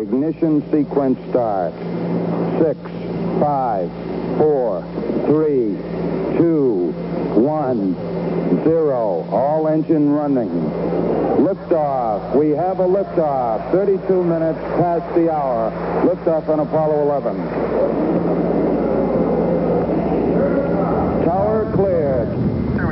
Ignition sequence start. 6, 5, 4, 3, 2, 1, 0. All engine running. Liftoff. We have a liftoff. 32 minutes past the hour. Liftoff on Apollo 11. Tower cleared.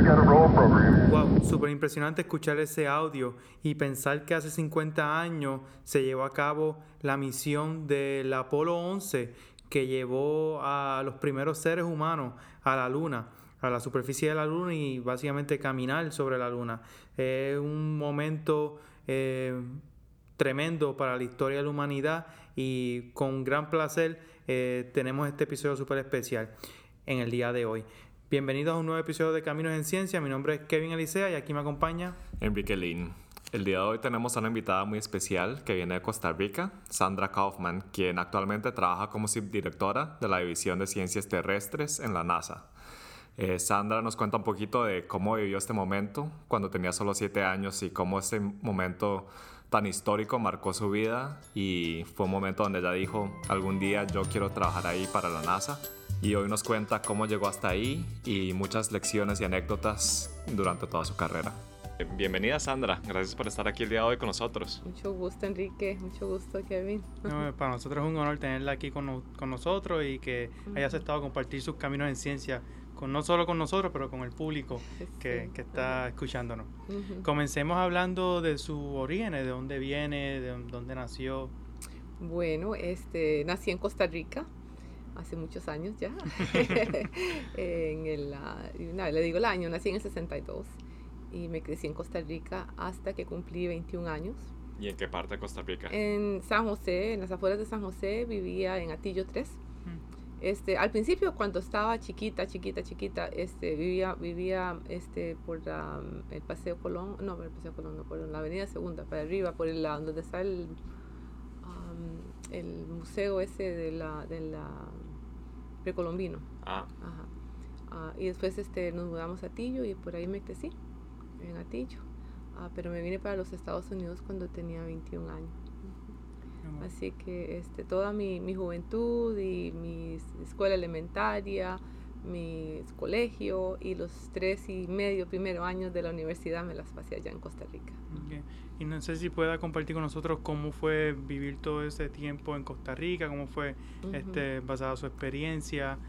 Wow, súper impresionante escuchar ese audio y pensar que hace 50 años se llevó a cabo la misión del Apolo 11 que llevó a los primeros seres humanos a la Luna, a la superficie de la Luna y básicamente caminar sobre la Luna. Es un momento tremendo para la historia de la humanidad y con gran placer tenemos este episodio súper especial en el día de hoy. Bienvenidos a un nuevo episodio de Caminos en Ciencia. Mi nombre es Kevin Elisea y aquí me acompaña Enrique Lin. El día de hoy tenemos a una invitada muy especial que viene de Costa Rica, Sandra Kaufman, quien actualmente trabaja como subdirectora de la División de Ciencias Terrestres en la NASA. Sandra nos cuenta un poquito de cómo vivió este momento cuando tenía solo 7 años y cómo este momento tan histórico marcó su vida y fue un momento donde ella dijo, algún día yo quiero trabajar ahí para la NASA. Y hoy nos cuenta cómo llegó hasta ahí y muchas lecciones y anécdotas durante toda su carrera. Bienvenida, Sandra. Gracias por estar aquí el día de hoy con nosotros. Mucho gusto, Enrique. Mucho gusto, Kevin. No, para nosotros es un honor tenerla aquí con nosotros y que haya aceptado compartir sus caminos en ciencia, no solo con nosotros, pero con el público que está escuchándonos. Uh-huh. Comencemos hablando de sus orígenes, de dónde viene, de dónde nació. Bueno, nací en Costa Rica. Hace muchos años ya, nací en el 62 y me crecí en Costa Rica hasta que cumplí 21 años. ¿Y en qué parte de Costa Rica? En San José, en las afueras de San José, vivía en Hatillo 3. Al principio, cuando estaba chiquita, vivía por el Paseo Colón, por la Avenida Segunda, para arriba, por el donde está el museo ese de la Precolombino. Ah. Ajá. Y después nos mudamos a Hatillo y por ahí me crecí en Hatillo. Pero me vine para los Estados Unidos cuando tenía 21 años. Uh-huh. Así que toda mi juventud y mi escuela elementaria, mi colegio y los 3 y medio primeros años de la universidad me las pasé allá en Costa Rica. Okay. Y no sé si pueda compartir con nosotros cómo fue vivir todo ese tiempo en Costa Rica, cómo fue basada su experiencia,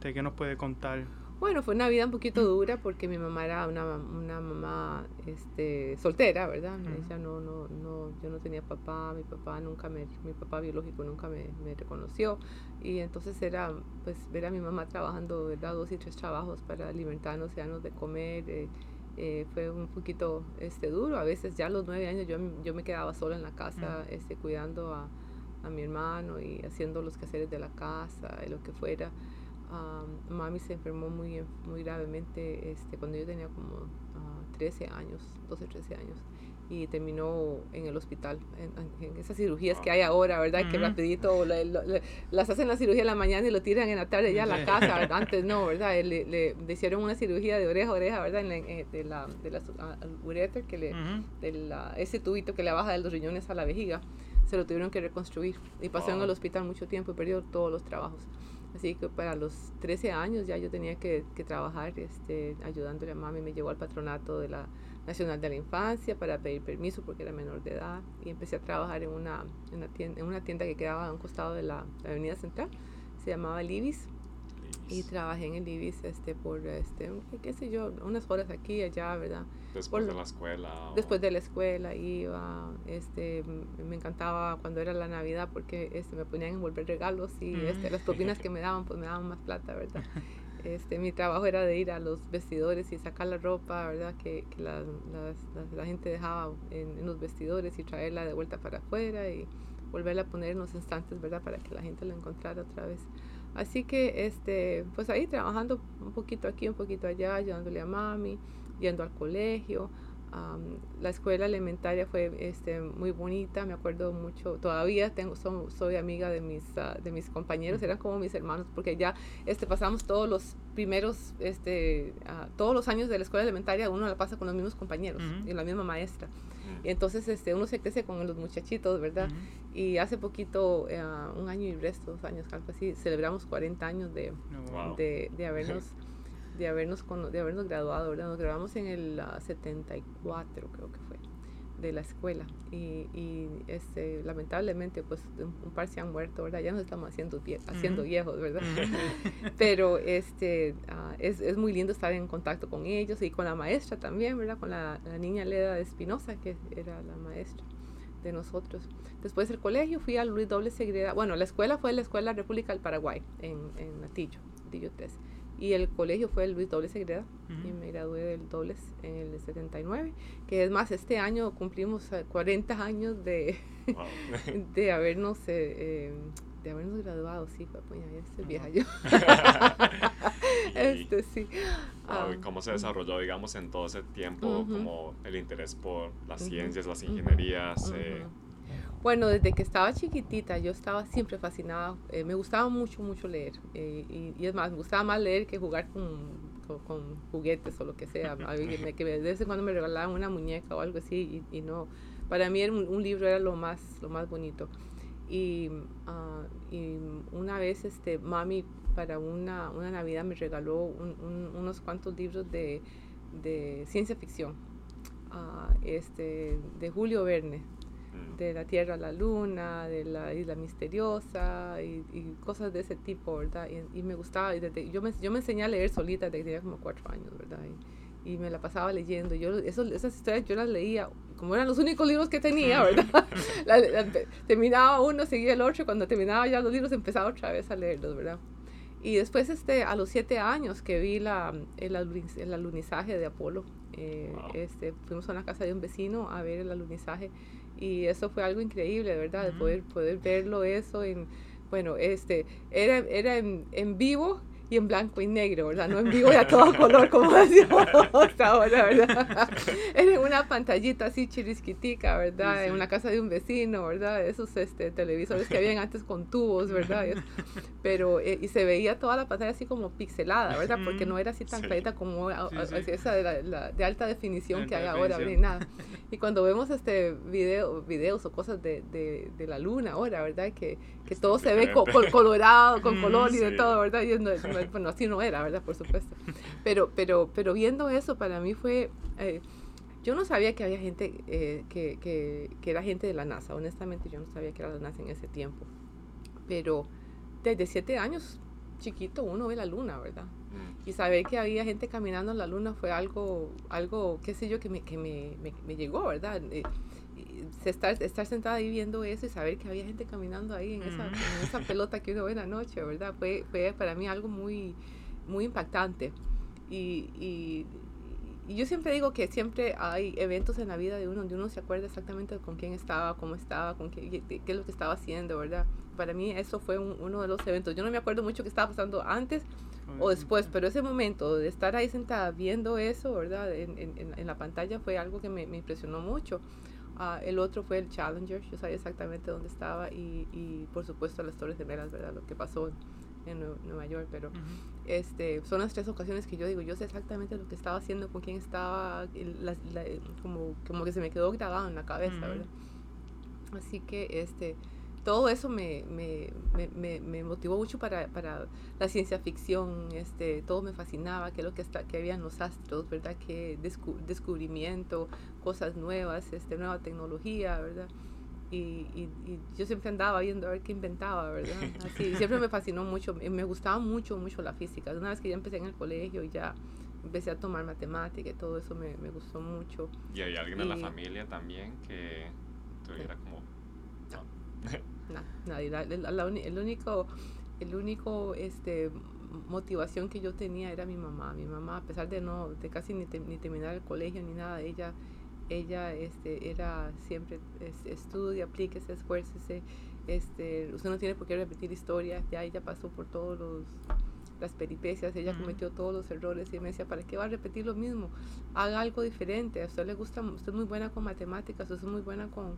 ¿qué nos puede contar? Bueno, fue una vida un poquito dura porque mi mamá era una mamá soltera, ¿verdad? Uh-huh. Ella no, yo no tenía papá, mi papá biológico nunca me reconoció y entonces era pues ver a mi mamá trabajando, ¿verdad? 2 y 3 trabajos para alimentarnos y darnos de comer. Fue un poquito duro. A veces ya a los 9 años yo me quedaba sola en la casa, uh-huh, cuidando a mi hermano y haciendo los quehaceres de la casa y lo que fuera. Mami se enfermó muy, muy gravemente cuando yo tenía como 12, 13 años y terminó en el hospital en esas cirugías que hay ahora, ¿verdad? Uh-huh. Que rapidito las hacen la cirugía en la mañana y lo tiran en la tarde ya a la casa, ¿verdad? Antes no, ¿verdad? Le hicieron una cirugía de oreja a oreja, ¿verdad? Ureter que uh-huh, ese tubito que le baja de los riñones a la vejiga se lo tuvieron que reconstruir y pasó en el hospital mucho tiempo y perdió todos los trabajos. Así que para los 13 años ya yo tenía que trabajar ayudándole a mami. Me llevó al patronato de la Nacional de la Infancia para pedir permiso porque era menor de edad y empecé a trabajar en una tienda que quedaba a un costado de la Avenida Central, se llamaba el Ibis. Y trabajé en el Ibis unas horas aquí y allá, ¿verdad? Después de la escuela. Después de la escuela iba, me encantaba cuando era la Navidad porque me ponían a envolver regalos y las propinas que me daban, pues me daban más plata, ¿verdad? Mi trabajo era de ir a los vestidores y sacar la ropa, ¿verdad? Que la gente dejaba en los vestidores y traerla de vuelta para afuera y volverla a poner en los estantes, ¿verdad? Para que la gente la encontrara otra vez. Así que, pues ahí trabajando un poquito aquí, un poquito allá, ayudándole a mami, yendo al colegio, La escuela elementaria fue muy bonita, me acuerdo mucho, todavía soy amiga de mis compañeros, eran como mis hermanos, porque ya pasamos todos los primeros, todos los años de la escuela elementaria uno la pasa con los mismos compañeros y la misma maestra, y entonces uno se crece con los muchachitos, ¿verdad? Y hace poquito, un año y resto, 2 años, algo así, celebramos 40 años de habernos graduado, ¿verdad? Nos graduamos en el 74, creo que fue, de la escuela. Y lamentablemente, pues, un par se han muerto, ¿verdad? Ya nos estamos haciendo viejos, ¿verdad? Pero es muy lindo estar en contacto con ellos y con la maestra también, ¿verdad? Con la niña Leda Espinosa, que era la maestra de nosotros. Después del colegio fui al Luis Dobles Segreda. Bueno, la escuela fue la Escuela República del Paraguay, en Hatillo 3. Y el colegio fue el Luis Dobles Segreda, y me gradué del Dobles en el 79, que es más, este año cumplimos 40 años de habernos graduado, sí, pues ya estoy vieja yo. Sí. ¿Cómo se desarrolló, digamos, en todo ese tiempo, como el interés por las ciencias, las ingenierías? Bueno, desde que estaba chiquitita, yo estaba siempre fascinada, me gustaba mucho leer, y es más, me gustaba más leer que jugar con juguetes o lo que sea. Que de vez en cuando me regalaban una muñeca o algo así, y no, para mí un libro era lo más bonito. Y una vez mami para una Navidad me regaló unos cuantos libros de ciencia ficción, de Julio Verne, de la Tierra a la Luna, de la Isla Misteriosa y cosas de ese tipo, ¿verdad? Y me gustaba, yo me enseñé a leer solita desde que tenía como 4 años, ¿verdad? Y me la pasaba leyendo. Esas historias yo las leía, como eran los únicos libros que tenía, ¿verdad? Terminaba uno, seguía el otro, cuando terminaba ya los libros empezaba otra vez a leerlos, ¿verdad? Y después a los 7 años que vi el alunizaje de Apolo, fuimos a una casa de un vecino a ver el alunizaje. Y eso fue algo increíble, ¿verdad? De poder verlo eso era en vivo y en blanco y negro, ¿verdad? No en vivo y a todo color, como decíamos hasta ahora, ¿verdad? Era una pantallita así chirisquitica, ¿verdad? Sí, sí. En una casa de un vecino, ¿verdad? Esos televisores que habían antes con tubos, ¿verdad? Pero, y se veía toda la pantalla así como pixelada, ¿verdad? Porque no era así tan clarita como esa de alta definición que hay ahora, ni nada. Y cuando vemos videos o cosas de la luna ahora, ¿verdad? Que todo se ve colorado, con color y de todo, ¿verdad? Y bueno, así no era, ¿verdad? Por supuesto. Pero viendo eso, para mí fue... yo no sabía que había gente que era gente de la NASA. Honestamente, yo no sabía que era la NASA en ese tiempo. Pero desde 7 años, chiquito, uno ve la luna, ¿verdad? Y saber que había gente caminando en la luna fue algo qué sé yo, que me llegó, ¿verdad? Estar sentada ahí viendo eso y saber que había gente caminando ahí en esa pelota que uno ve en la noche, ¿verdad? Fue para mí algo muy, muy impactante. Y yo siempre digo que siempre hay eventos en la vida de uno donde uno se acuerda exactamente con quién estaba, cómo estaba, con qué es lo que estaba haciendo, ¿verdad? Para mí eso fue uno de los eventos. Yo no me acuerdo mucho qué estaba pasando antes o después, pero ese momento de estar ahí sentada viendo eso, ¿verdad? En la pantalla fue algo que me impresionó mucho. El otro fue el Challenger, yo sabía exactamente dónde estaba y por supuesto las Torres Gemelas, ¿verdad? Lo que pasó en Nueva York, pero son las 3 ocasiones que yo digo, yo sé exactamente lo que estaba haciendo, con quién estaba, como que se me quedó grabado en la cabeza, ¿verdad? Así que todo eso me motivó mucho para la ciencia ficción, todo me fascinaba, qué es lo que había en los astros, ¿verdad? Qué descubrimiento, cosas nuevas, nueva tecnología, ¿verdad? Y yo siempre andaba viendo a ver qué inventaba, ¿verdad? Así, siempre me fascinó mucho, me gustaba mucho la física. Una vez que ya empecé en el colegio y ya empecé a tomar matemática y todo eso me gustó mucho. ¿Y hay alguien en la familia también que tuviera como...? No, nadie. El único motivación que yo tenía era mi mamá. Mi mamá, a pesar de casi ni terminar el colegio ni nada, ella era siempre estudie, aplíquese, esfuércese, usted no tiene por qué repetir historias, ya ella pasó por todos los las peripecias, ella cometió todos los errores, y me decía, ¿para qué va a repetir lo mismo? Haga algo diferente, a usted le gusta, usted es muy buena con matemáticas, usted es muy buena con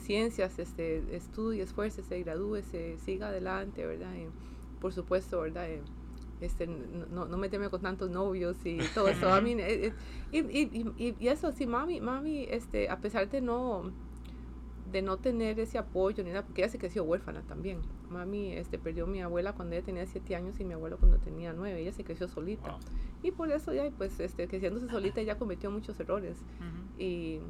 ciencias, estudie, esfuércese, gradúese, siga adelante, ¿verdad? Y, por supuesto, ¿verdad? No me teme con tantos novios y todo eso. I mean, y eso, sí, mami, a pesar de no tener ese apoyo ni nada, porque ella se creció huérfana también. Mami perdió a mi abuela cuando ella tenía 7 años y mi abuelo cuando tenía 9. Ella se creció solita. Wow. Y por eso ya, pues, creciéndose solita, ella cometió muchos errores. Uh-huh. Y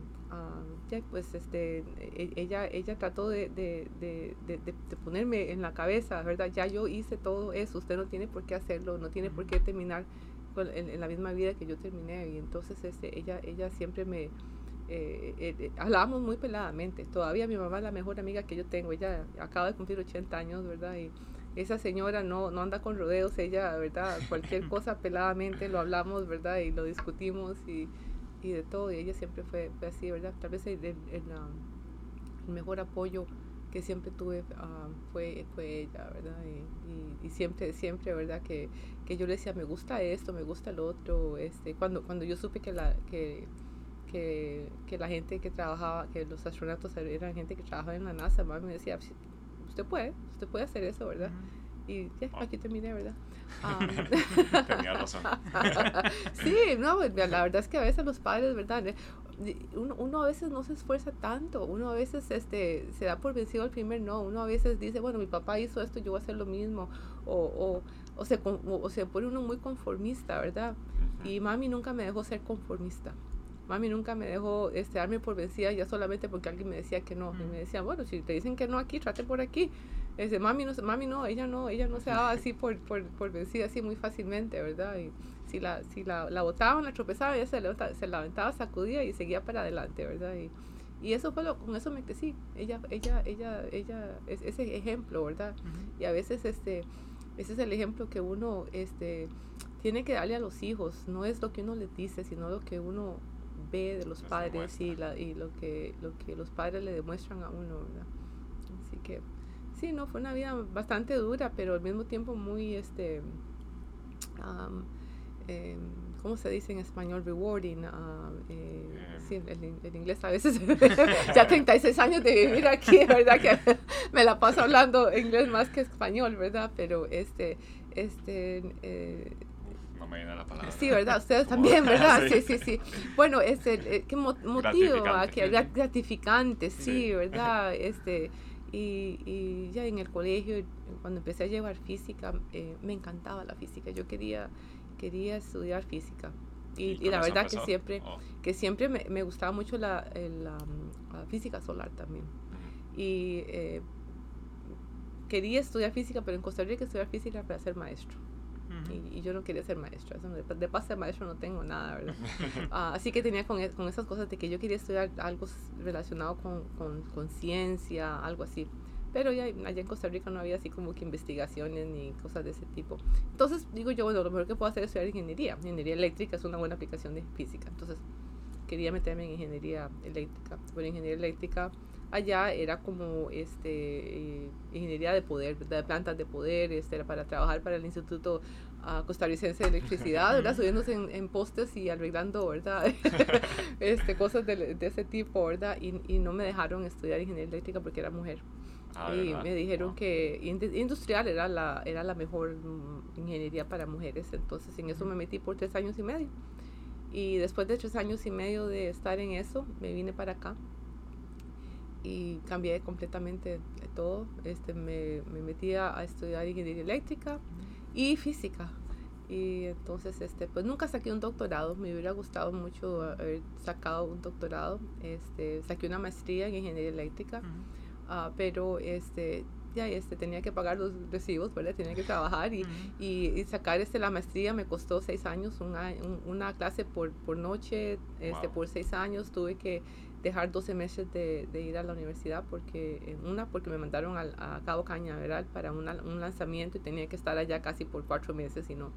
ya, pues, ella trató de ponerme en la cabeza, ¿verdad? Ya yo hice todo eso, usted no tiene por qué hacerlo, no tiene por qué terminar en la misma vida que yo terminé. Y entonces ella siempre me... hablábamos muy peladamente. Todavía mi mamá es la mejor amiga que yo tengo. Ella acaba de cumplir 80 años, ¿verdad? Y esa señora no anda con rodeos. Ella, ¿verdad? Cualquier cosa peladamente lo hablamos, ¿verdad? Y lo discutimos y de todo. Y ella siempre fue así, ¿verdad? Tal vez el mejor apoyo que siempre tuve fue ella, ¿verdad? Y siempre, ¿verdad? Que yo le decía, me gusta esto, me gusta el otro. Cuando yo supe que la gente que trabajaba, que los astronautas eran gente que trabajaba en la NASA, mami me decía, usted puede hacer eso, ¿verdad? Uh-huh. Y ya, aquí terminé, ¿verdad? Tenía razón. Sí, no, la verdad es que a veces los padres, ¿verdad? Uno a veces no se esfuerza tanto, uno a veces se da por vencido al primer no, uno a veces dice, bueno, mi papá hizo esto, yo voy a hacer lo mismo, o se pone uno muy conformista, ¿verdad? Uh-huh. Y mami nunca me dejó ser conformista. Mami nunca me dejó darme por vencida ya solamente porque alguien me decía que no. Y me decían, bueno, si te dicen que no aquí, trate por aquí. Mami no, ella no se daba así por vencida así muy fácilmente, ¿verdad? Y si la botaban, la tropezaban, ella se la aventaba, sacudía y seguía para adelante, ¿verdad? Y eso fue con eso me crecí. Ella es ese ejemplo, ¿verdad? Uh-huh. Y a veces ese es el ejemplo que uno tiene que darle a los hijos. No es lo que uno les dice, sino lo que uno ve de los padres y lo que los padres le demuestran a uno, ¿verdad? Así que sí, no fue una vida bastante dura, pero al mismo tiempo muy ¿cómo se dice en español? Rewarding. Sí, en inglés a veces. Ya 36 años de vivir aquí, ¿verdad? Que me la paso hablando inglés más que español, ¿verdad? Pero no me viene la palabra. Sí, ¿verdad? Ustedes también, ¿verdad? Sí. Bueno, ¿qué motivo? Gratificante, sí, ¿verdad? Y ya en el colegio, cuando empecé a llevar física, me encantaba la física. Yo quería estudiar física. Y la verdad que siempre me gustaba mucho la física solar también. Y quería estudiar física, pero en Costa Rica hay que estudiar física para ser maestro. Y yo no quería ser maestra, de paso de maestro no tengo nada, ¿verdad? Así que tenía con esas cosas de que yo quería estudiar algo relacionado con ciencia, algo así. Pero ya allá en Costa Rica no había así como que investigaciones ni cosas de ese tipo. Entonces digo yo, bueno, lo mejor que puedo hacer es estudiar ingeniería. Ingeniería eléctrica es una buena aplicación de física. Entonces quería meterme en ingeniería eléctrica. Bueno, ingeniería eléctrica allá era como ingeniería de poder, de plantas de poder, era para trabajar para el Instituto Costarricense de Electricidad, ¿verdad? Subiéndose en postes y arreglando, ¿verdad? Cosas de ese tipo, ¿verdad? Y no me dejaron estudiar ingeniería eléctrica porque era mujer. Y ¿verdad? Me dijeron que industrial era la mejor ingeniería para mujeres. Entonces en eso me metí por 3 años y medio. Y después de 3 años y medio de estar en eso, me vine para acá. Y cambié completamente todo. Me metí a estudiar ingeniería eléctrica y física. Y entonces, pues nunca saqué un doctorado. Me hubiera gustado mucho haber sacado un doctorado. Saqué una maestría en ingeniería eléctrica. Pero tenía que pagar los recibos, ¿verdad? Tenía que trabajar y sacar la maestría me costó 6 años, una clase por noche, wow. Por 6 años tuve que dejar 2 meses de ir a la universidad porque me mandaron a Cabo Cañaveral para un lanzamiento y tenía que estar allá casi por 4 meses y no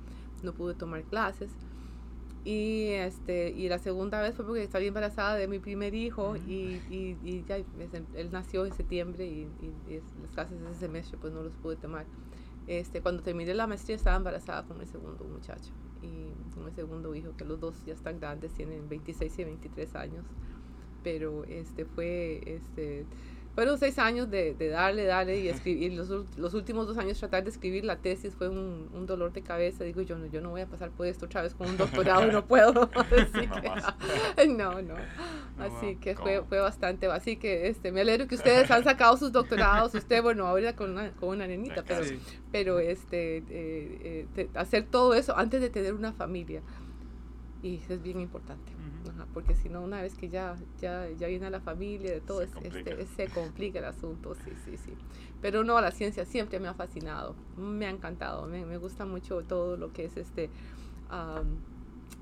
pude tomar clases. Y la segunda vez fue porque estaba embarazada de mi primer hijo y ya él nació en septiembre y las clases de ese semestre pues no los pude tomar. Cuando terminé la maestría estaba embarazada con el segundo muchacho y con el segundo hijo, que los dos ya están grandes, tienen 26 y 23 años, pero fueron 6 años de darle y escribir. Los últimos 2 años tratar de escribir la tesis fue un dolor de cabeza. Digo, yo no voy a pasar por esto otra vez con un doctorado, no puedo. Así que, no. Así que fue bastante. Así que me alegro que ustedes han sacado sus doctorados. Usted, bueno, ahora con una nenita, pero hacer todo eso antes de tener una familia. Y es bien importante. Ajá, porque si no, una vez que ya viene la familia, de todo, se complica el asunto, sí. Pero no, la ciencia siempre me ha fascinado, me ha encantado, me gusta mucho todo lo que es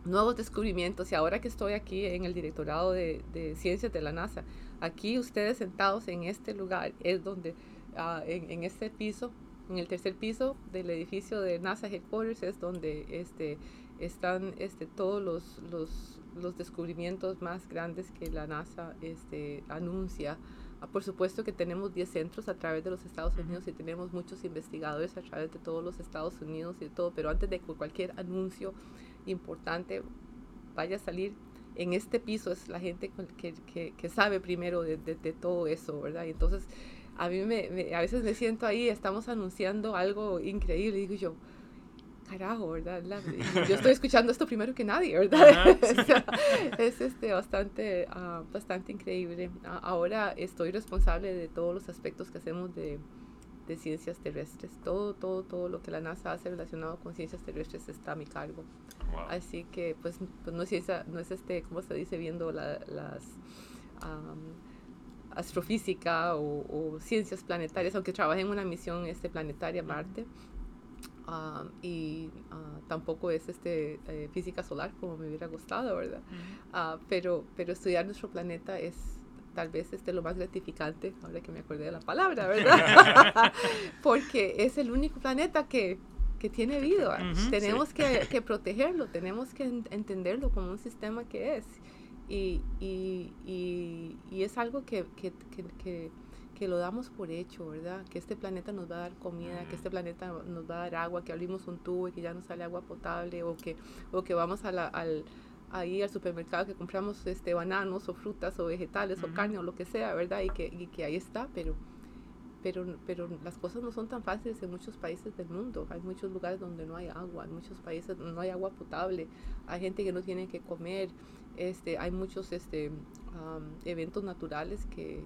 nuevos descubrimientos. Y ahora que estoy aquí en el directorado de ciencias de la NASA, aquí ustedes sentados en este lugar, es donde, en este piso, en el tercer piso del edificio de NASA Headquarters, es donde están todos los descubrimientos más grandes que la NASA anuncia. Por supuesto que tenemos 10 centros a través de los Estados Unidos y tenemos muchos investigadores a través de todos los Estados Unidos y todo, pero antes de cualquier anuncio importante vaya a salir, en este piso es la gente que sabe primero de todo eso, ¿verdad? Y entonces a mí a veces me siento ahí, estamos anunciando algo increíble y digo yo, carajo, ¿verdad? Yo estoy escuchando esto primero que nadie, ¿verdad? Uh-huh. Es bastante increíble. Ahora estoy responsable de todos los aspectos que hacemos de ciencias terrestres. Todo lo que la NASA hace relacionado con ciencias terrestres está a mi cargo. Wow. Así que, pues no es ciencia, no es ¿cómo se dice? Viendo las astrofísica o ciencias planetarias, aunque trabajé en una misión planetaria a Marte. Tampoco es física solar, como me hubiera gustado, ¿verdad? Pero estudiar nuestro planeta es tal vez lo más gratificante, ahora que me acordé de la palabra, ¿verdad? Porque es el único planeta que tiene vida. Uh-huh, tenemos que protegerlo, tenemos que entenderlo como un sistema que es. Y es algo que lo damos por hecho, ¿verdad? Que este planeta nos va a dar comida, que este planeta nos va a dar agua, que abrimos un tubo y que ya nos sale agua potable, o que vamos al supermercado, que compramos bananos o frutas o vegetales o carne o lo que sea, ¿verdad? Y que ahí está, pero las cosas no son tan fáciles en muchos países del mundo. Hay muchos lugares donde no hay agua, en muchos países no hay agua potable, hay gente que no tiene que comer, hay muchos eventos naturales que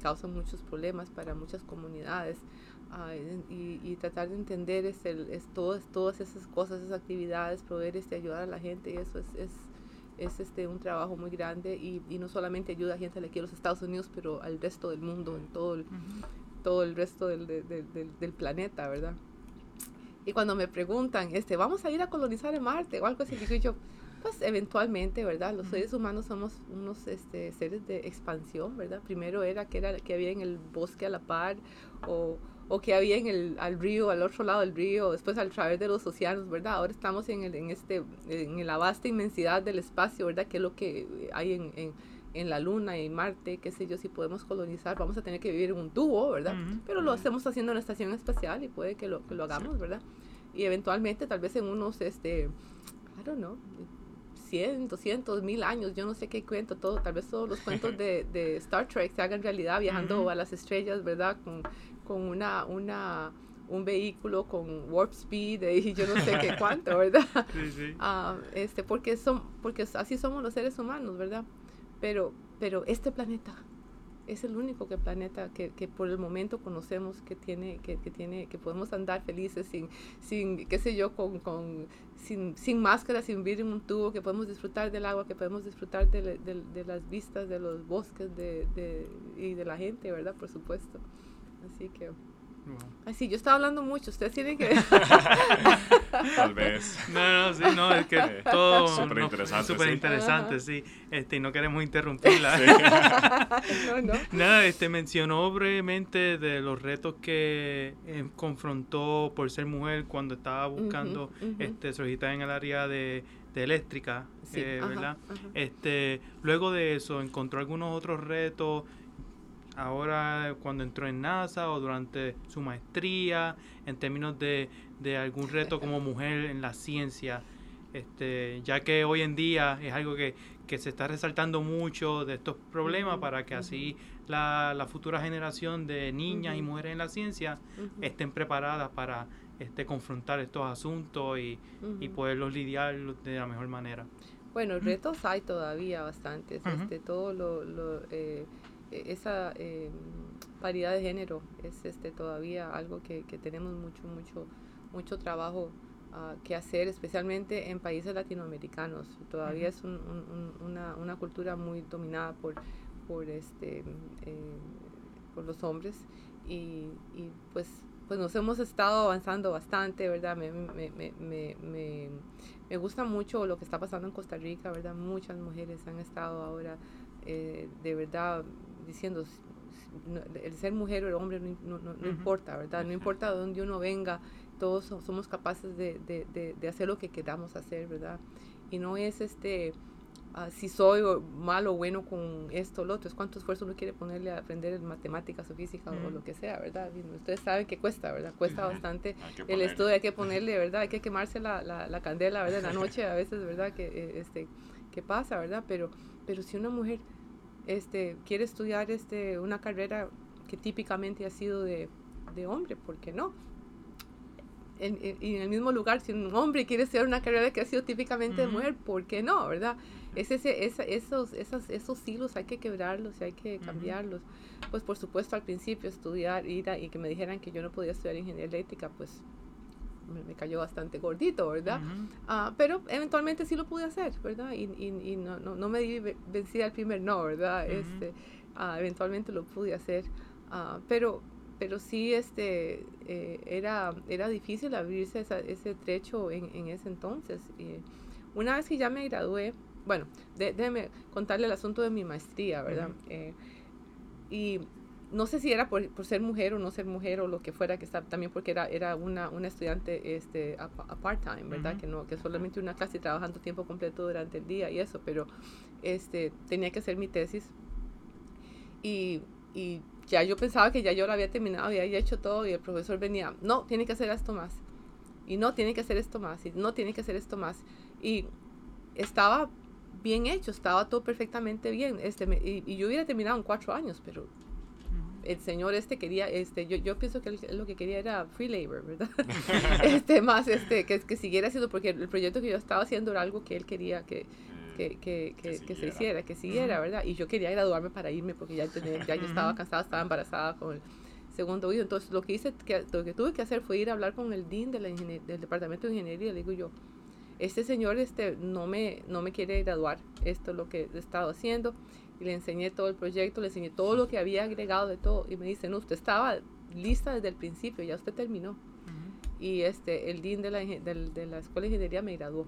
causan muchos problemas para muchas comunidades, y tratar de entender todas esas cosas, esas actividades, poder ayudar a la gente, y eso es un trabajo muy grande, y no solamente ayuda a gente aquí a los Estados Unidos, pero al resto del mundo, en todo el resto del planeta, ¿verdad? Y cuando me preguntan, ¿vamos a ir a colonizar en Marte? O algo así, digo yo, pues eventualmente, ¿verdad? Los seres humanos somos unos seres de expansión, ¿verdad? Primero era que había en el bosque a la par, o que había en al río, al otro lado del río, después al través de los océanos, ¿verdad? Ahora estamos en la vasta inmensidad del espacio, ¿verdad? Que es lo que hay en la Luna y Marte, qué sé yo. Si podemos colonizar, vamos a tener que vivir en un tubo, ¿verdad? Pero lo estamos haciendo en la estación espacial y puede que lo hagamos, ¿verdad? Y eventualmente, tal vez en unos, 100, 200, 1000 años, yo no sé qué cuento, tal vez todos los cuentos de Star Trek se hagan realidad, viajando a las estrellas, ¿verdad? Con un vehículo con warp speed y yo no sé qué cuánto, ¿verdad? Sí. Porque así somos los seres humanos, ¿verdad? Pero este planeta es el único que por el momento conocemos que podemos andar felices sin qué sé yo, sin máscara, sin vivir en un tubo, que podemos disfrutar del agua, que podemos disfrutar de las vistas de los bosques y de la gente, ¿verdad? Por supuesto. Así que así yo estaba hablando mucho, ustedes tienen que tal vez no, es que todo súper interesante, sí, y no queremos interrumpirla. Sí. No. Nada, mencionó brevemente de los retos que confrontó por ser mujer cuando estaba buscando solicitar en el área de eléctrica, sí, ¿verdad? Luego de eso encontró algunos otros retos ahora cuando entró en NASA o durante su maestría, en términos de algún reto como mujer en la ciencia, ya que hoy en día es algo que se está resaltando mucho de estos problemas para que así la futura generación de niñas y mujeres en la ciencia estén preparadas para confrontar estos asuntos y poderlos lidiar de la mejor manera? Bueno, retos hay todavía bastantes, todo esa paridad de género es todavía algo que tenemos mucho trabajo que hacer, especialmente en países latinoamericanos. Todavía es una cultura muy dominada por los hombres y pues nos hemos estado avanzando bastante, ¿verdad? Me gusta mucho lo que está pasando en Costa Rica, ¿verdad? Muchas mujeres han estado ahora de verdad diciendo el ser mujer o el hombre no importa, ¿verdad? No importa de dónde uno venga, todos somos capaces de hacer lo que queramos hacer, ¿verdad? Y no es si soy malo o bueno con esto o lo otro, es cuánto esfuerzo uno quiere ponerle a aprender matemáticas o física o lo que sea, ¿verdad? Y ustedes saben que cuesta, ¿verdad? Cuesta bastante el estudio, hay que ponerle, ¿verdad? Hay que quemarse la candela, ¿verdad? En la noche a veces, ¿verdad? Que pasa, ¿verdad? Pero si una mujer quiere estudiar una carrera que típicamente ha sido de hombre, ¿por qué no? En el mismo lugar, si un hombre quiere estudiar una carrera que ha sido típicamente de mujer, ¿por qué no? ¿Verdad? Esos hilos hay que quebrarlos y hay que cambiarlos. Pues por supuesto al principio estudiar, y que me dijeran que yo no podía estudiar ingeniería eléctrica, pues me cayó bastante gordito, ¿verdad? Pero eventualmente sí lo pude hacer, ¿verdad? Y no me di vencida al primer no, ¿verdad? Eventualmente lo pude hacer, pero sí era difícil abrirse ese trecho en ese entonces. Una vez que ya me gradué, bueno, déjeme contarle el asunto de mi maestría, ¿verdad? Y no sé si era por ser mujer o no ser mujer o lo que fuera, que está también porque era una estudiante a part-time, ¿verdad? Que solamente una clase, trabajando tiempo completo durante el día y eso, pero tenía que hacer mi tesis y ya yo pensaba que ya yo la había terminado, ya había hecho todo, y el profesor venía, no, tiene que hacer esto más, y no, tiene que hacer esto más, y no, tiene que hacer esto más, y estaba bien hecho, estaba todo perfectamente bien, y yo hubiera terminado en 4 años, pero el señor quería, yo pienso que lo que quería era free labor, ¿verdad? Que siguiera haciendo, porque el proyecto que yo estaba haciendo era algo que él quería que se hiciera, ¿verdad? Y yo quería graduarme para irme, porque ya yo estaba cansada, estaba embarazada con el segundo hijo. Entonces lo que tuve que hacer fue ir a hablar con el dean del departamento de ingeniería. Le digo yo, este señor no me quiere graduar, esto es lo que he estado haciendo. Y le enseñé todo el proyecto, le enseñé todo lo que había agregado de todo, y me dice, no, usted estaba lista desde el principio, ya usted terminó. Y el dean de la Escuela de Ingeniería me graduó.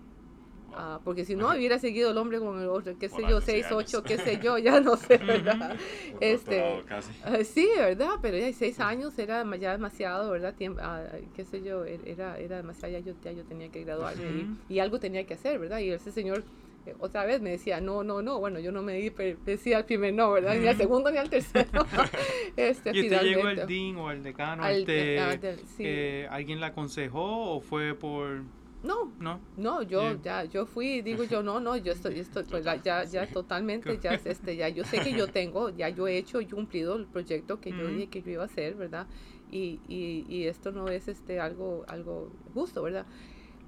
Porque si no hubiera seguido el hombre con el otro, qué sé yo, 6, 8, qué sé yo, ya no sé, ¿verdad? Sí, ¿verdad? Pero ya 6 años era ya demasiado, ¿verdad? Qué sé yo, era demasiado, ya yo tenía que graduarme y algo tenía que hacer, ¿verdad? Y ese señor otra vez me decía, no, bueno, yo no me di decía al primer no, ¿verdad? Ni al segundo ni al tercero. ¿Y usted llegó al dean o al decano? ¿Alguien la aconsejó o fue por...? No, yo fui, digo yo, yo estoy pues ya totalmente, ya yo sé que yo tengo, ya yo he hecho, yo he cumplido el proyecto que yo dije que yo iba a hacer, ¿verdad? Y esto no es algo justo, ¿verdad?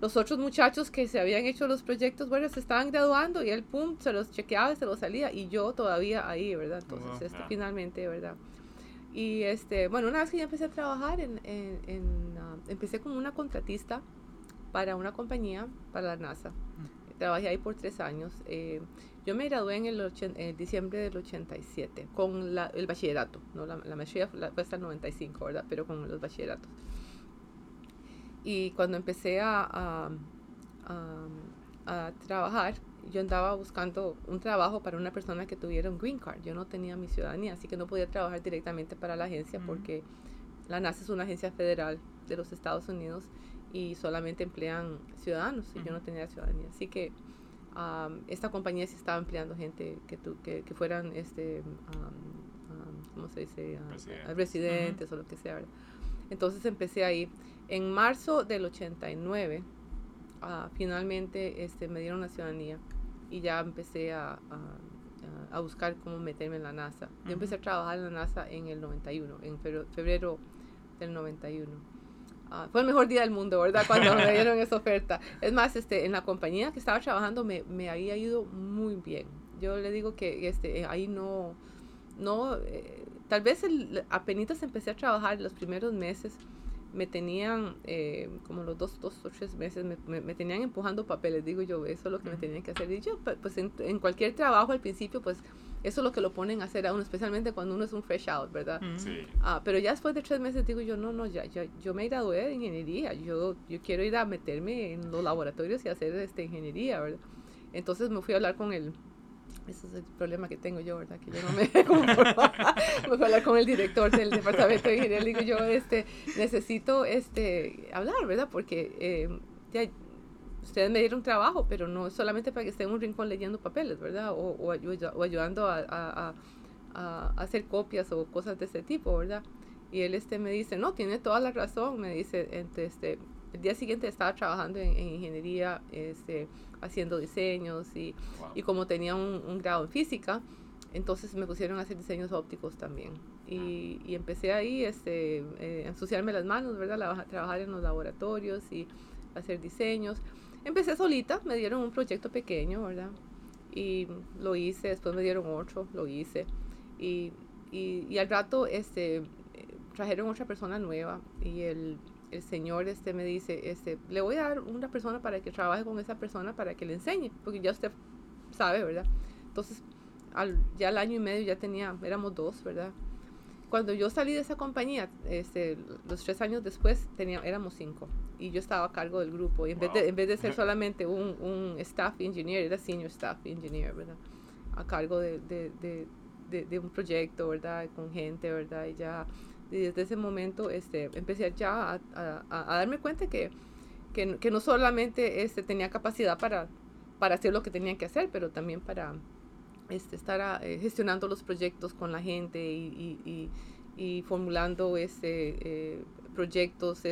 Los otros muchachos que se habían hecho los proyectos, bueno, se estaban graduando y él, pum, se los chequeaba y se los salía, y yo todavía ahí, ¿verdad? Entonces, finalmente, ¿verdad? Y, bueno, una vez que ya empecé a trabajar, empecé como una contratista para una compañía, para la NASA. Trabajé ahí por 3 años. Yo me gradué en diciembre del 87, con el bachillerato, ¿no? La maestría fue hasta el 95, ¿verdad? Pero con los bachilleratos. Y cuando empecé a trabajar, yo andaba buscando un trabajo para una persona que tuviera un green card. Yo no tenía mi ciudadanía, así que no podía trabajar directamente para la agencia porque la NASA es una agencia federal de los Estados Unidos y solamente emplean ciudadanos, y yo no tenía ciudadanía. Así que esta compañía sí estaba empleando gente que fueran ¿cómo se dice? A residentes, uh-huh, o lo que sea, ¿verdad? Entonces empecé ahí. En marzo del 89, finalmente me dieron la ciudadanía y ya empecé a buscar cómo meterme en la NASA. Uh-huh. Yo empecé a trabajar en la NASA en el 91, en febrero del 91. Fue el mejor día del mundo, ¿verdad? Cuando me dieron esa oferta. Es más, en la compañía que estaba trabajando me había ido muy bien. Yo le digo que ahí no tal vez apenitas empecé a trabajar los primeros meses, me tenían como los dos o tres meses, me tenían empujando papeles, digo yo, eso es lo que me tenían que hacer. Y yo, pues en cualquier trabajo al principio, pues eso es lo que lo ponen a hacer a uno, especialmente cuando uno es un fresh out, ¿verdad? Sí. Pero ya después de 3 meses digo yo, no, ya yo me gradué de ingeniería, yo quiero ir a meterme en los laboratorios y hacer ingeniería, ¿verdad? Entonces me fui a hablar con él. Ese es el problema que tengo yo, ¿verdad? Que yo no me conformo. Me voy a hablar con el director del departamento de ingeniería. Digo yo, necesito hablar, ¿verdad? Porque ya ustedes me dieron trabajo, pero no solamente para que esté en un rincón leyendo papeles, ¿verdad? O ayudando a hacer copias o cosas de ese tipo, ¿verdad? Y él me dice, no, tiene toda la razón. Me dice, el día siguiente estaba trabajando en ingeniería, haciendo diseños y, wow, y como tenía un grado en física, entonces me pusieron a hacer diseños ópticos también. Y empecé ahí a ensuciarme las manos, ¿verdad? Trabajar en los laboratorios y hacer diseños. Empecé solita, me dieron un proyecto pequeño, ¿verdad? Y lo hice, después me dieron otro, lo hice. Y al rato trajeron otra persona nueva y el señor me dice, le voy a dar una persona para que trabaje con esa persona para que le enseñe, porque ya usted sabe, ¿verdad? Entonces, ya al año y medio ya éramos 2, ¿verdad? Cuando yo salí de esa compañía, los 3 años después éramos 5 y yo estaba a cargo del grupo y en vez de ser solamente un staff engineer, era senior staff engineer, ¿verdad? A cargo de un proyecto, ¿verdad? Con gente, ¿verdad? Y ya... Y desde ese momento empecé ya a darme cuenta que no solamente tenía capacidad para hacer lo que tenía que hacer, pero también para estar gestionando los proyectos con la gente y formulando proyectos,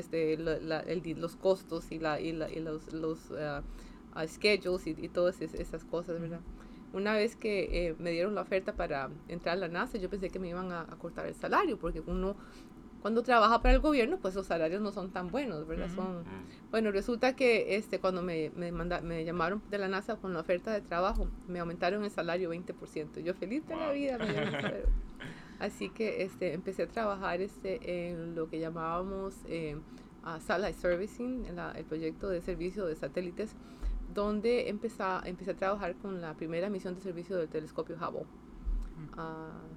los costos y los schedules y todas esas cosas, ¿verdad? Una vez que me dieron la oferta para entrar a la NASA, yo pensé que me iban a cortar el salario, porque uno, cuando trabaja para el gobierno, pues los salarios no son tan buenos, ¿verdad? Bueno, resulta que cuando me llamaron de la NASA con la oferta de trabajo, me aumentaron el salario 20%. Yo feliz de la vida. Así que empecé a trabajar en lo que llamábamos satellite servicing, el proyecto de servicio de satélites, donde empecé a trabajar con la primera misión de servicio del telescopio Hubble.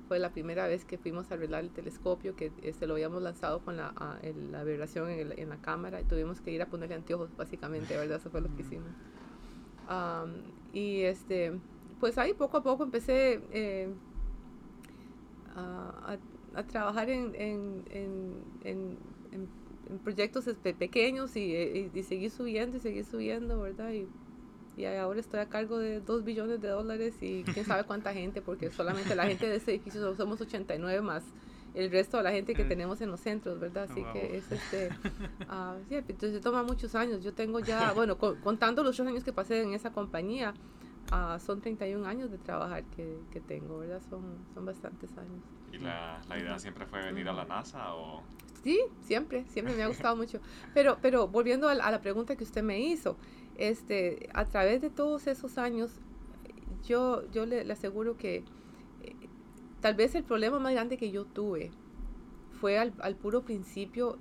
Fue la primera vez que fuimos a arreglar el telescopio, que lo habíamos lanzado con la vibración en la cámara, y tuvimos que ir a ponerle anteojos, básicamente, ¿verdad? Eso fue lo que hicimos. Y pues ahí poco a poco empecé a trabajar en proyectos pequeños y seguí subiendo, ¿verdad? Y ahora estoy a cargo de $2 billones y quién sabe cuánta gente, porque solamente la gente de ese edificio somos 89 más el resto de la gente que tenemos en los centros, ¿verdad? Así que es entonces toma muchos años. Yo tengo ya, bueno, contando los 3 años que pasé en esa compañía, son 31 años de trabajar que tengo, ¿verdad? Son bastantes años. ¿Y la idea siempre fue venir a la NASA o...? Sí, siempre me ha gustado mucho. Pero volviendo a la pregunta que usted me hizo, a través de todos esos años, yo le aseguro que tal vez el problema más grande que yo tuve fue al puro principio,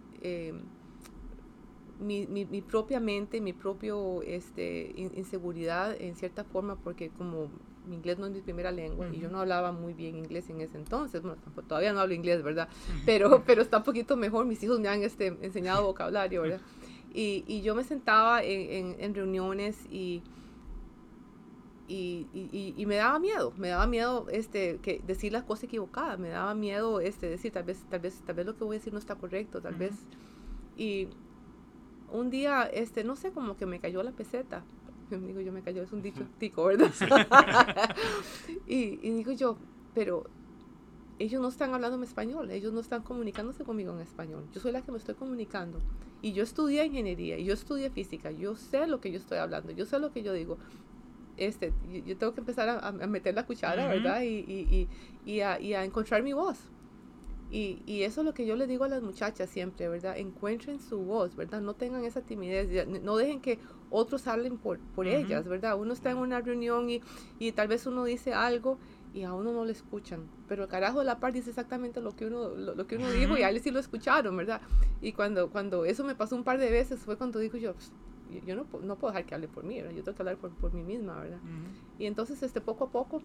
mi propia mente, mi propio inseguridad en cierta forma, porque como mi inglés no es mi primera lengua, y yo no hablaba muy bien inglés en ese entonces, bueno, todavía no hablo inglés, ¿verdad? Pero está un poquito mejor, mis hijos me han enseñado vocabulario, ¿verdad? Y yo me sentaba en reuniones y me daba miedo que decir las cosas equivocadas, me daba miedo decir tal vez lo que voy a decir no está correcto, tal vez. Y un día no sé, como que me cayó la peseta. Digo yo, me cayó, es un dicho tico, ¿verdad? Y digo yo, pero ellos no están hablándome español, ellos no están comunicándose conmigo en español, yo soy la que me estoy comunicando, y yo estudié ingeniería, y yo estudié física, yo sé lo que yo estoy hablando, yo sé lo que yo digo. Yo tengo que empezar a meter la cuchara, uh-huh, ¿verdad? Y a encontrar mi voz. Y eso es lo que yo les digo a las muchachas siempre, ¿verdad? Encuentren su voz, ¿verdad? No tengan esa timidez, no dejen que otros hablen por uh-huh, ellas, ¿verdad? Uno está en una reunión y tal vez uno dice algo y a uno no le escuchan, pero el carajo de la par dice exactamente lo que uno uh-huh, dijo, y a él sí lo escucharon, ¿verdad? Y cuando eso me pasó un par de veces fue cuando digo yo... Yo no puedo dejar que hable por mí, ¿verdad? Yo tengo que hablar por mí misma, ¿verdad? Uh-huh. Y entonces, poco a poco,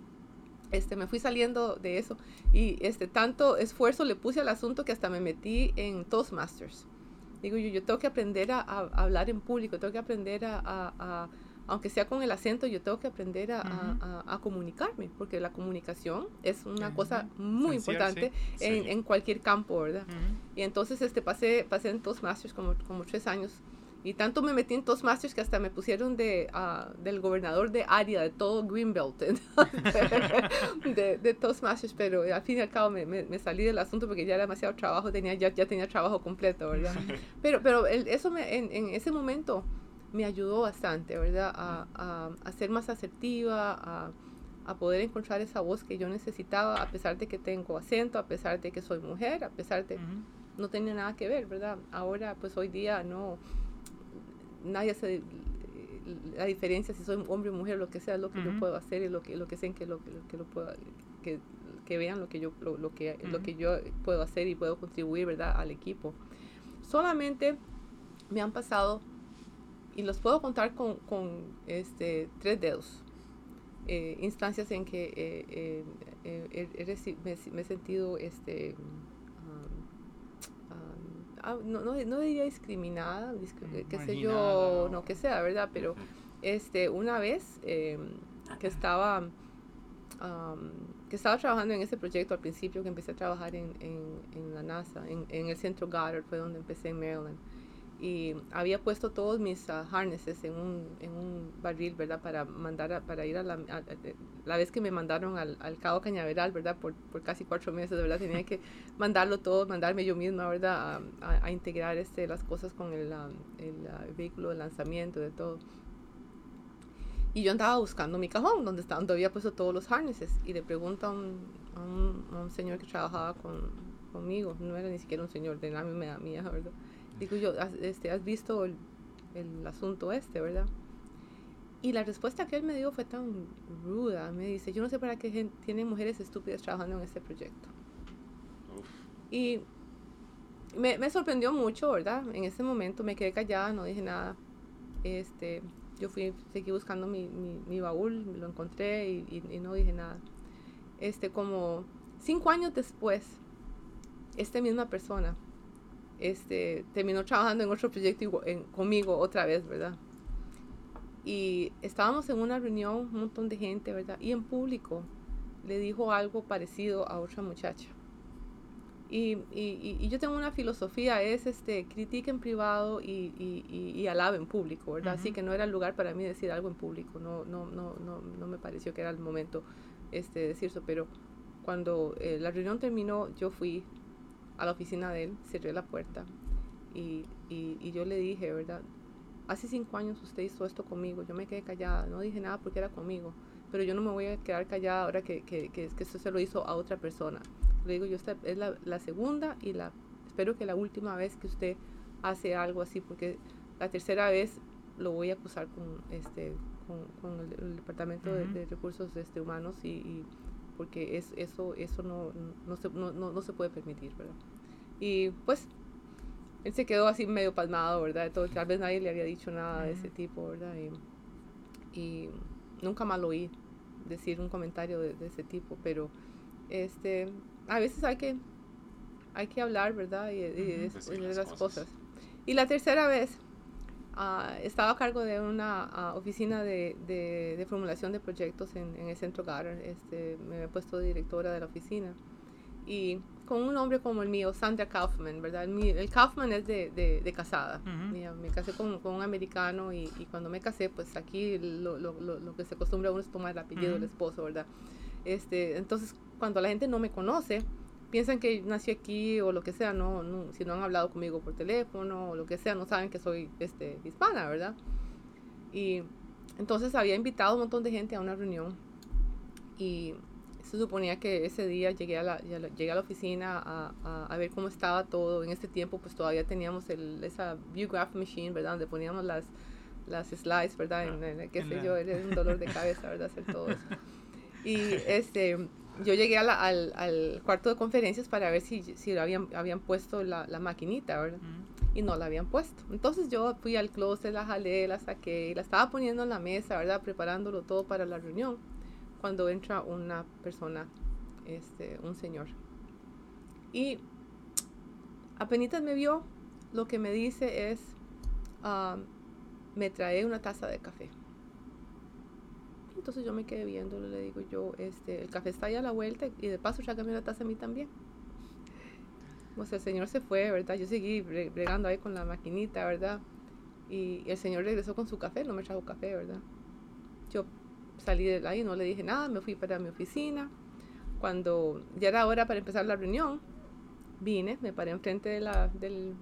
me fui saliendo de eso. Y tanto esfuerzo le puse al asunto que hasta me metí en Toastmasters. Digo, yo tengo que aprender a hablar en público, tengo que aprender a aunque sea con el acento, yo tengo que aprender uh-huh, a comunicarme, porque la comunicación es una uh-huh, cosa muy importante, sí. En cualquier campo, ¿verdad? Uh-huh. Y entonces, pasé en Toastmasters como 3 años. Y tanto me metí en Toastmasters que hasta me pusieron del gobernador de área, de todo Greenbelt, de Toastmasters, pero al fin y al cabo me salí del asunto porque ya era demasiado trabajo, ya tenía trabajo completo, ¿verdad? Pero eso en ese momento me ayudó bastante, ¿verdad? A ser más asertiva, a poder encontrar esa voz que yo necesitaba, a pesar de que tengo acento, a pesar de que soy mujer, a pesar de no tenía nada que ver, ¿verdad? Ahora, pues hoy día no... nadie hace la diferencia si soy hombre o mujer, lo que sea, lo que uh-huh, yo puedo hacer y lo que sean que lo pueda, que vean lo que uh-huh, lo que yo puedo hacer y puedo contribuir, ¿verdad?, al equipo. Solamente me han pasado, y los puedo contar con 3 dedos, instancias en que me he sentido no diría discriminada, qué sé yo, no que sea, ¿verdad? Pero una vez que estaba trabajando en ese proyecto al principio, que empecé a trabajar en la NASA, en el centro Goddard, fue donde empecé en Maryland, y había puesto todos mis harnesses en un barril, ¿verdad? Para ir a la vez que me mandaron al Cabo Cañaveral, ¿verdad? Por casi 4 meses, ¿verdad? Tenía que mandarme yo misma, ¿verdad? A integrar las cosas con el vehículo de lanzamiento, de todo. Y yo andaba buscando mi cajón, donde había puesto todos los harnesses, y le pregunto a un señor que trabajaba conmigo, no era ni siquiera un señor, de la misma mía, ¿verdad? Digo yo, ¿has visto el asunto verdad? Y la respuesta que él me dio fue tan ruda. Me dice, yo no sé para qué tienen mujeres estúpidas trabajando en este proyecto. Uf. Y me sorprendió mucho, ¿verdad? En ese momento me quedé callada, no dije nada. Yo seguí buscando mi baúl, lo encontré y no dije nada. Como 5 años después, esta misma persona terminó trabajando en otro proyecto conmigo otra vez, ¿verdad? Y estábamos en una reunión, un montón de gente, ¿verdad? Y en público le dijo algo parecido a otra muchacha. Y yo tengo una filosofía, es critica en privado y alaba en público, ¿verdad? Uh-huh. Así que no era el lugar para mí decir algo en público, no me pareció que era el momento decir eso, pero cuando la reunión terminó, yo fui a la oficina de él, cerré la puerta y yo le dije, ¿verdad? Hace 5 años usted hizo esto conmigo, yo me quedé callada, no dije nada porque era conmigo, pero yo no me voy a quedar callada ahora que eso se lo hizo a otra persona. Le digo yo, esta es la segunda y espero que la última vez que usted hace algo así, porque la tercera vez lo voy a acusar con el Departamento uh-huh, de Recursos Humanos y porque eso no se puede permitir, ¿verdad? Y pues él se quedó así medio palmado, ¿verdad? Tal vez nadie le había dicho nada de ese tipo, ¿verdad? Y nunca más lo oí decir un comentario de ese tipo, pero a veces hay que hablar, ¿verdad? Y de las cosas. Y la tercera vez estaba a cargo de una oficina de formulación de proyectos en el centro Goddard. Me he puesto directora de la oficina. Y con un hombre como el mío, Sandra Kaufman, ¿verdad? El Kaufman es de casada. Uh-huh. Me casé con un americano y cuando me casé, pues aquí lo que se acostumbra a uno es tomar el apellido uh-huh, del esposo, ¿verdad? Entonces, cuando la gente no me conoce, piensan que nací aquí o lo que sea, no, si no han hablado conmigo por teléfono o lo que sea, no saben que soy hispana, ¿verdad? Y entonces había invitado a un montón de gente a una reunión y se suponía que ese día llegué a la oficina a ver cómo estaba todo. En este tiempo pues todavía teníamos esa Viewgraph Machine, ¿verdad? Donde poníamos las slides, ¿verdad? Era un dolor de cabeza, ¿verdad? Hacer todo eso. Y yo llegué al cuarto de conferencias para ver si habían puesto la maquinita, ¿verdad? Y no la habían puesto. Entonces yo fui al closet, la jalé, la saqué, y la estaba poniendo en la mesa, ¿verdad? Preparándolo todo para la reunión. Cuando entra una persona, un señor. Y apenitas me vio, lo que me dice es, me trae una taza de café. Entonces yo me quedé viéndolo, le digo yo, el café está allá a la vuelta y de paso tráigame una taza a mí también. O sea, el señor se fue, ¿verdad? Yo seguí bregando ahí con la maquinita, ¿verdad? Y el señor regresó con su café, no me trajo café, ¿verdad? Yo salí de ahí, no le dije nada, me fui para mi oficina. Cuando ya era hora para empezar la reunión, vine, me paré enfrente del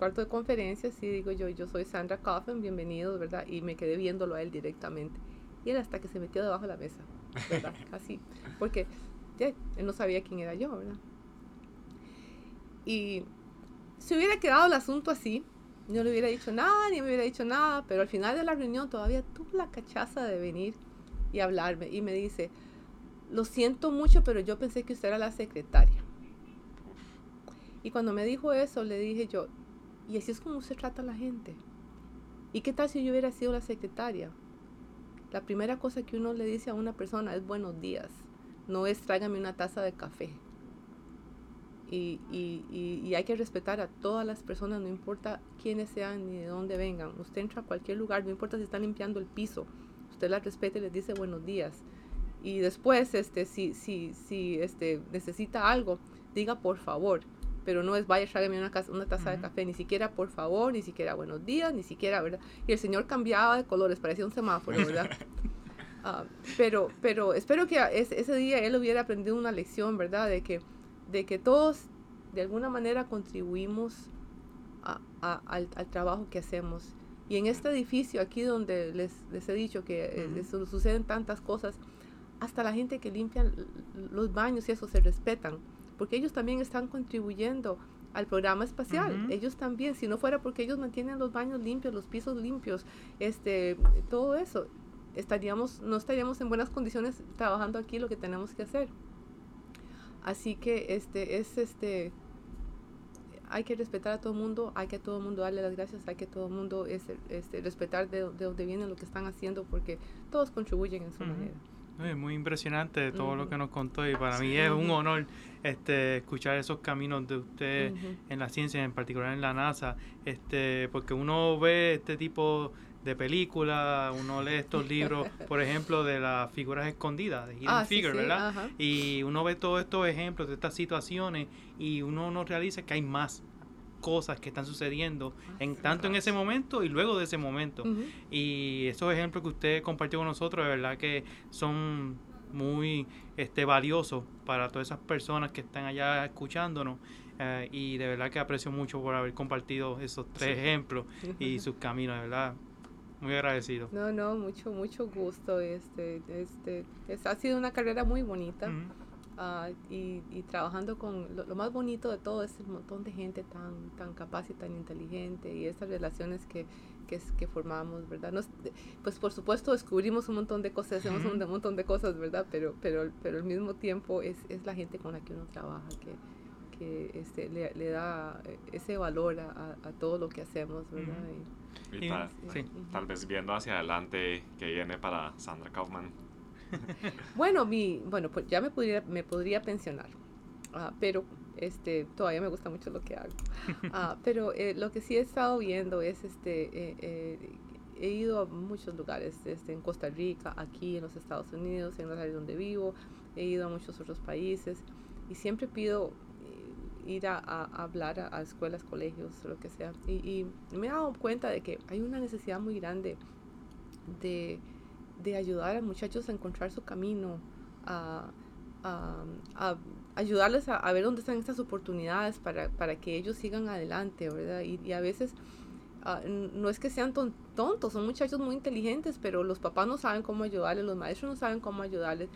cuarto de conferencias y digo yo soy Sandra Kaufman, bienvenido, ¿verdad? Y me quedé viéndolo a él directamente. Y él hasta que se metió debajo de la mesa, ¿verdad? Así, porque ya, él no sabía quién era yo, ¿verdad? Y si hubiera quedado el asunto así, no le hubiera dicho nada, ni me hubiera dicho nada, pero al final de la reunión todavía tuvo la cachaza de venir y hablarme. Y me dice, lo siento mucho, pero yo pensé que usted era la secretaria. Y cuando me dijo eso, le dije yo, y así es como usted trata a la gente. ¿Y qué tal si yo hubiera sido la secretaria? La primera cosa que uno le dice a una persona es buenos días, no es tráigame una taza de café. Y hay que respetar a todas las personas, no importa quiénes sean ni de dónde vengan. Usted entra a cualquier lugar, no importa si están limpiando el piso, usted las respeta y les dice buenos días. Y después, si necesita algo, diga por favor, pero no es vaya, tráigame una taza de café, ni siquiera por favor, ni siquiera buenos días, ni siquiera, ¿verdad? Y el señor cambiaba de colores, parecía un semáforo, ¿verdad? Pero espero que ese día él hubiera aprendido una lección, ¿verdad? De que todos de alguna manera contribuimos al trabajo que hacemos. Y en este edificio aquí donde les he dicho que suceden tantas cosas, hasta la gente que limpia los baños y eso se respetan, porque ellos también están contribuyendo al programa espacial. Ellos también, si no fuera porque ellos mantienen los baños limpios, los pisos limpios, todo eso, no estaríamos en buenas condiciones trabajando aquí lo que tenemos que hacer. Así que hay que respetar a todo el mundo, hay que a todo el mundo darle las gracias, hay que a todo el mundo respetar de dónde viene lo que están haciendo, porque todos contribuyen en su manera. Es muy impresionante todo lo que nos contó y para mí es un honor escuchar esos caminos de usted en la ciencia, en particular en la NASA, porque uno ve este tipo de película, uno lee estos libros, por ejemplo, de las figuras escondidas, de Hidden Figures, sí, ¿verdad? Ajá. Y uno ve todos estos ejemplos de estas situaciones y uno no realiza que hay más cosas que están sucediendo en ese momento y luego de ese momento. Y esos ejemplos que usted compartió con nosotros, de verdad que son muy valiosos para todas esas personas que están allá escuchándonos. Y de verdad que aprecio mucho por haber compartido esos tres ejemplos y sus caminos, de verdad. Muy agradecido. No, mucho gusto. Ha sido una carrera muy bonita. Y trabajando con lo más bonito de todo es el montón de gente tan capaz y tan inteligente y estas relaciones que formamos, ¿verdad? Pues por supuesto descubrimos un montón de cosas, hacemos un montón de cosas, ¿verdad? Pero al mismo tiempo es la gente con la que uno trabaja que le da ese valor a todo lo que hacemos, ¿verdad? Tal vez viendo hacia adelante que viene para Sandra Kaufman. Bueno, pues ya me podría pensionar, pero todavía me gusta mucho lo que hago. Pero lo que sí he estado viendo es he ido a muchos lugares, en Costa Rica, aquí en los Estados Unidos, en las áreas donde vivo, he ido a muchos otros países y siempre pido ir a hablar a escuelas, colegios, lo que sea. Y me he dado cuenta de que hay una necesidad muy grande de ayudar a muchachos a encontrar su camino, a ayudarles a ver dónde están estas oportunidades para que ellos sigan adelante, ¿verdad? Y a veces no es que sean tontos, son muchachos muy inteligentes, pero los papás no saben cómo ayudarles, los maestros no saben cómo ayudarles.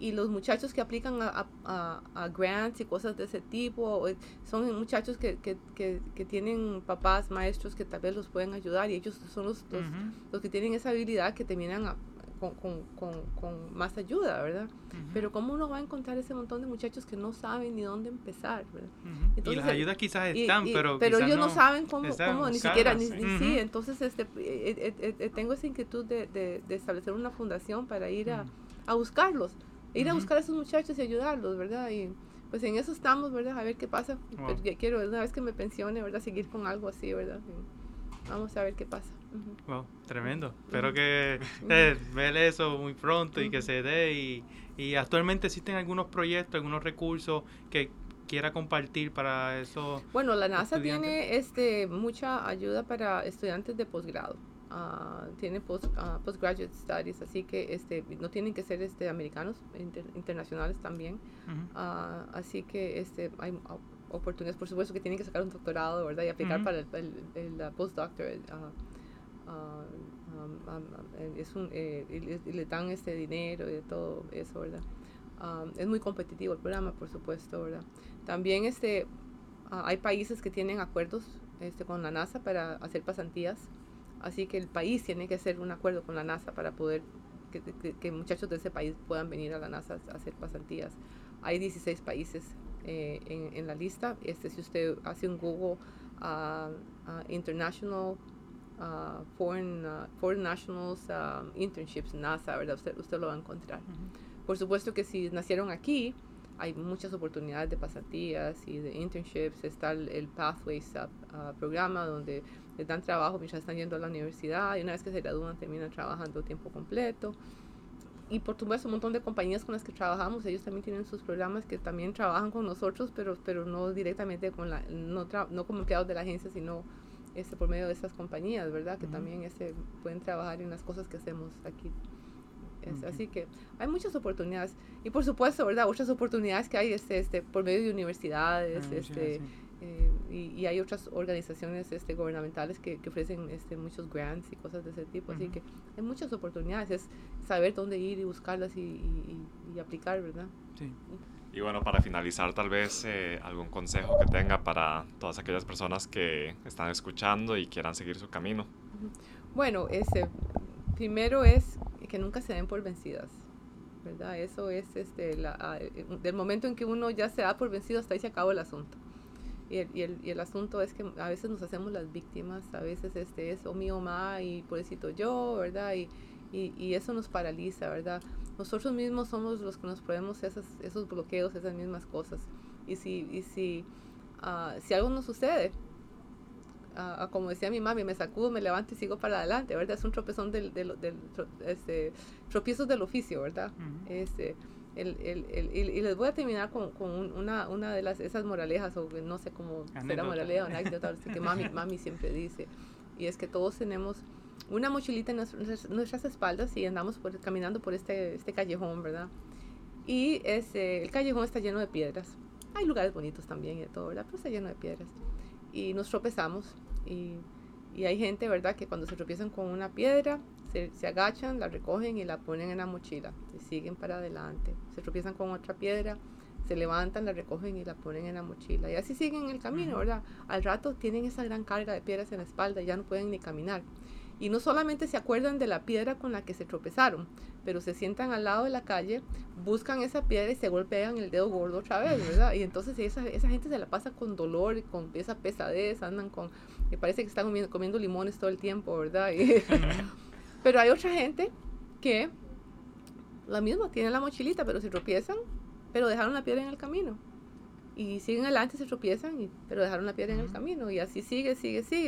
Y los muchachos que aplican a grants y cosas de ese tipo, son muchachos que tienen papás, maestros que tal vez los pueden ayudar, y ellos son los que tienen esa habilidad que terminan con más ayuda, ¿verdad? Uh-huh. Pero ¿cómo uno va a encontrar ese montón de muchachos que no saben ni dónde empezar, ¿verdad? Uh-huh. Entonces, y las ayudas quizás están, pero quizás ellos no saben cómo ni siquiera, sí, entonces tengo esa inquietud de establecer una fundación para ir a buscarlos, ir a buscar a esos muchachos y ayudarlos, ¿verdad? Y pues en eso estamos, ¿verdad? A ver qué pasa. Wow. Quiero, una vez que me pensione, ¿verdad?, seguir con algo así, ¿verdad? Y vamos a ver qué pasa. Wow, tremendo. Espero que vean eso muy pronto y que se dé. Y actualmente existen algunos proyectos, algunos recursos que quiera compartir para eso. Bueno, la NASA tiene mucha ayuda para estudiantes de posgrado. Tiene postgraduate studies, así que no tienen que ser americanos, internacionales también. Así que hay oportunidades, por supuesto, que tienen que sacar un doctorado, ¿verdad?, y aplicar para el postdoctorate. Le dan dinero y todo eso, ¿verdad? Es muy competitivo el programa, por supuesto, ¿verdad? También hay países que tienen acuerdos con la NASA para hacer pasantías, así que el país tiene que hacer un acuerdo con la NASA para poder que muchachos de ese país puedan venir a la NASA a hacer pasantías. Hay 16 países en la lista. Si usted hace un Google International Foreign Nationals Internships NASA, ¿verdad?, usted lo va a encontrar. Por supuesto que si nacieron aquí, hay muchas oportunidades de pasantías y de internships. Está el Pathways programa, donde les dan trabajo mientras están yendo a la universidad, y una vez que se gradúan terminan trabajando tiempo completo. Y por supuesto, un montón de compañías con las que trabajamos, ellos también tienen sus programas que también trabajan con nosotros, pero no directamente no como empleados de la agencia, sino por medio de esas compañías, ¿verdad?, que también pueden trabajar en las cosas que hacemos aquí. Así que hay muchas oportunidades. Y por supuesto, ¿verdad?, otras oportunidades que hay por medio de universidades, y hay otras organizaciones gubernamentales que ofrecen muchos grants y cosas de ese tipo. Así que hay muchas oportunidades, es saber dónde ir y buscarlas y aplicar, ¿verdad? Sí. Y bueno, para finalizar, tal vez algún consejo que tenga para todas aquellas personas que están escuchando y quieran seguir su camino. Bueno, primero es que nunca se den por vencidas, ¿verdad? Eso es del momento en que uno ya se da por vencido, hasta ahí se acabó el asunto. Y el asunto es que a veces nos hacemos las víctimas, a veces es o mi o ma y pobrecito yo, ¿verdad? Y eso nos paraliza, ¿verdad? Nosotros mismos somos los que nos ponemos esos bloqueos, esas mismas cosas. Y si algo nos sucede, como decía mi mami, me sacudo, me levanto y sigo para adelante, ¿verdad? Es un tropezón tropiezos del oficio, ¿verdad? Y les voy a terminar con una de esas moralejas, o no sé cómo será moraleja o anécdota, que mami siempre dice, y es que todos tenemos una mochilita en nuestras espaldas y andamos caminando por este callejón, ¿verdad? Y el callejón está lleno de piedras. Hay lugares bonitos también y de todo, ¿verdad?, pero está lleno de piedras. Y nos tropezamos, y hay gente, ¿verdad?, que cuando se tropiezan con una piedra, se agachan, la recogen y la ponen en la mochila y siguen para adelante. Se tropiezan con otra piedra, se levantan, la recogen y la ponen en la mochila. Y así siguen el camino, ¿verdad? Al rato tienen esa gran carga de piedras en la espalda y ya no pueden ni caminar. Y no solamente se acuerdan de la piedra con la que se tropezaron, pero se sientan al lado de la calle, buscan esa piedra y se golpean el dedo gordo otra vez, ¿verdad? Y entonces esa gente se la pasa con dolor, con esa pesadez, andan que parece que están comiendo limones todo el tiempo, ¿verdad? Pero hay otra gente que lo mismo, tienen la mochilita, pero se tropiezan, pero dejaron la piedra en el camino. Y siguen adelante, se tropiezan, pero dejaron la piedra en el camino. Y así sigue,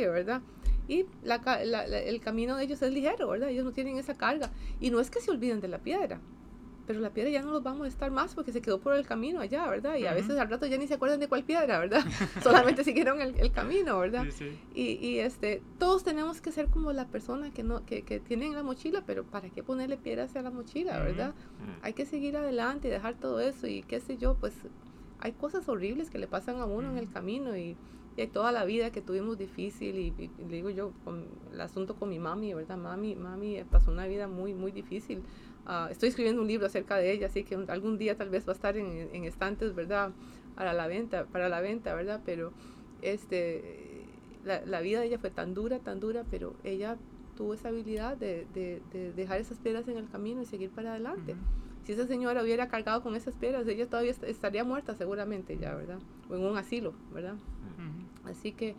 ¿verdad? Y el camino de ellos es ligero, ¿verdad? Ellos no tienen esa carga. Y no es que se olviden de la piedra, pero la piedra ya no los va a molestar más porque se quedó por el camino allá, ¿verdad? Y a veces al rato ya ni se acuerdan de cuál piedra, ¿verdad? Solamente siguieron el camino, ¿verdad? Sí. Y todos tenemos que ser como la persona que tienen la mochila, pero ¿para qué ponerle piedras a la mochila, verdad? Hay que seguir adelante y dejar todo eso y qué sé yo, pues hay cosas horribles que le pasan a uno en el camino, y hay toda la vida que tuvimos difícil, y le digo yo, con el asunto con mi mami, ¿verdad? Mami pasó una vida muy, muy difícil. Estoy escribiendo un libro acerca de ella, así que algún día tal vez va a estar en estantes, ¿verdad? Para la venta, ¿verdad? Pero la vida de ella fue tan dura, pero ella tuvo esa habilidad de dejar esas piedras en el camino y seguir para adelante. Uh-huh. Si esa señora hubiera cargado con esas piedras, ella todavía estaría muerta seguramente ya, ¿verdad? O en un asilo, ¿verdad? Uh-huh. Así que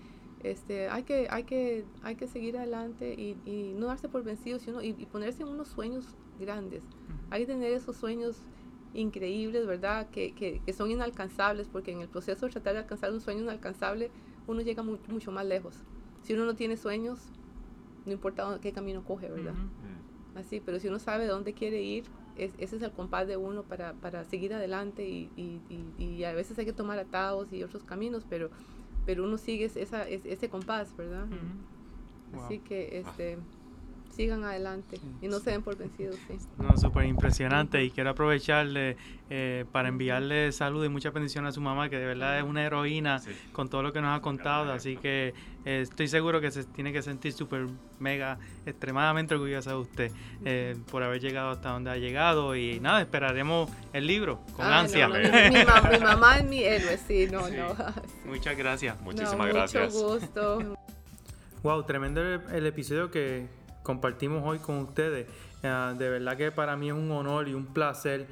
hay que seguir adelante y no darse por vencidos, sino y ponerse en unos sueños grandes. Uh-huh. Hay que tener esos sueños increíbles, ¿verdad? Que son inalcanzables, porque en el proceso de tratar de alcanzar un sueño inalcanzable, uno llega mucho más lejos. Si uno no tiene sueños, no importa qué camino coge, ¿verdad? Uh-huh. Así, pero si uno sabe dónde quiere ir, ese es el compás de uno para seguir adelante, y a veces hay que tomar atados y otros caminos, pero uno sigue ese compás, ¿verdad? Uh-huh. Así que sigan adelante, sí, y no se den por vencidos. Sí. No, súper impresionante, y quiero aprovecharle para enviarle salud y mucha bendición a su mamá, que de verdad es una heroína, sí, con todo lo que nos ha contado, así que estoy seguro que se tiene que sentir súper mega, extremadamente orgullosa de usted por haber llegado hasta donde ha llegado, y nada, esperaremos el libro con ansia. No. Mi mamá es mi héroe, sí. Muchas gracias. Muchísimas gracias. Mucho gusto. Wow, tremendo el episodio que compartimos hoy con ustedes. De verdad que para mí es un honor y un placer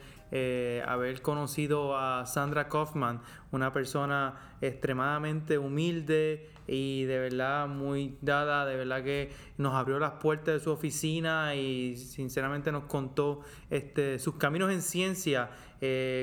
haber conocido a Sandra Kaufman, una persona extremadamente humilde y de verdad muy dada, de verdad que nos abrió las puertas de su oficina y sinceramente nos contó sus caminos en ciencia